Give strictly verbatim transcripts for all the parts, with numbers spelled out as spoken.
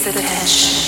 Face the Pitch.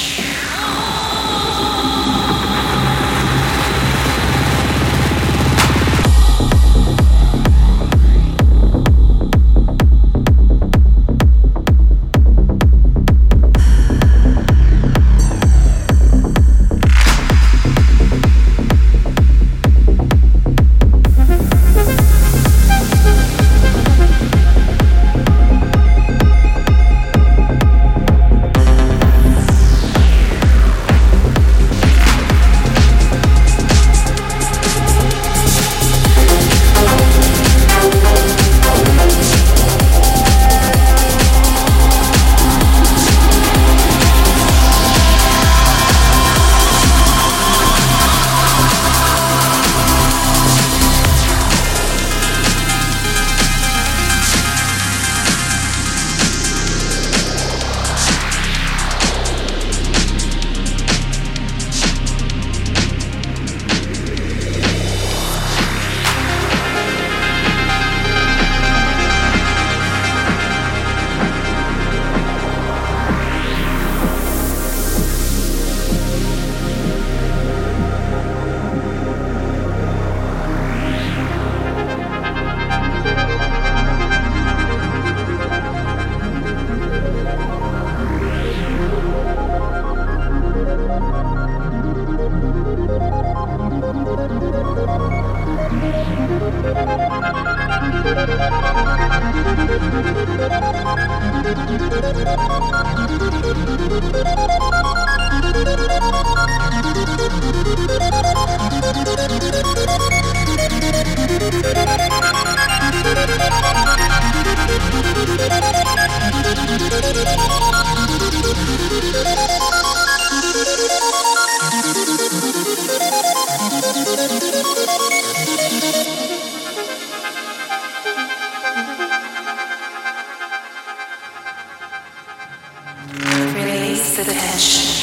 Release the Pitch.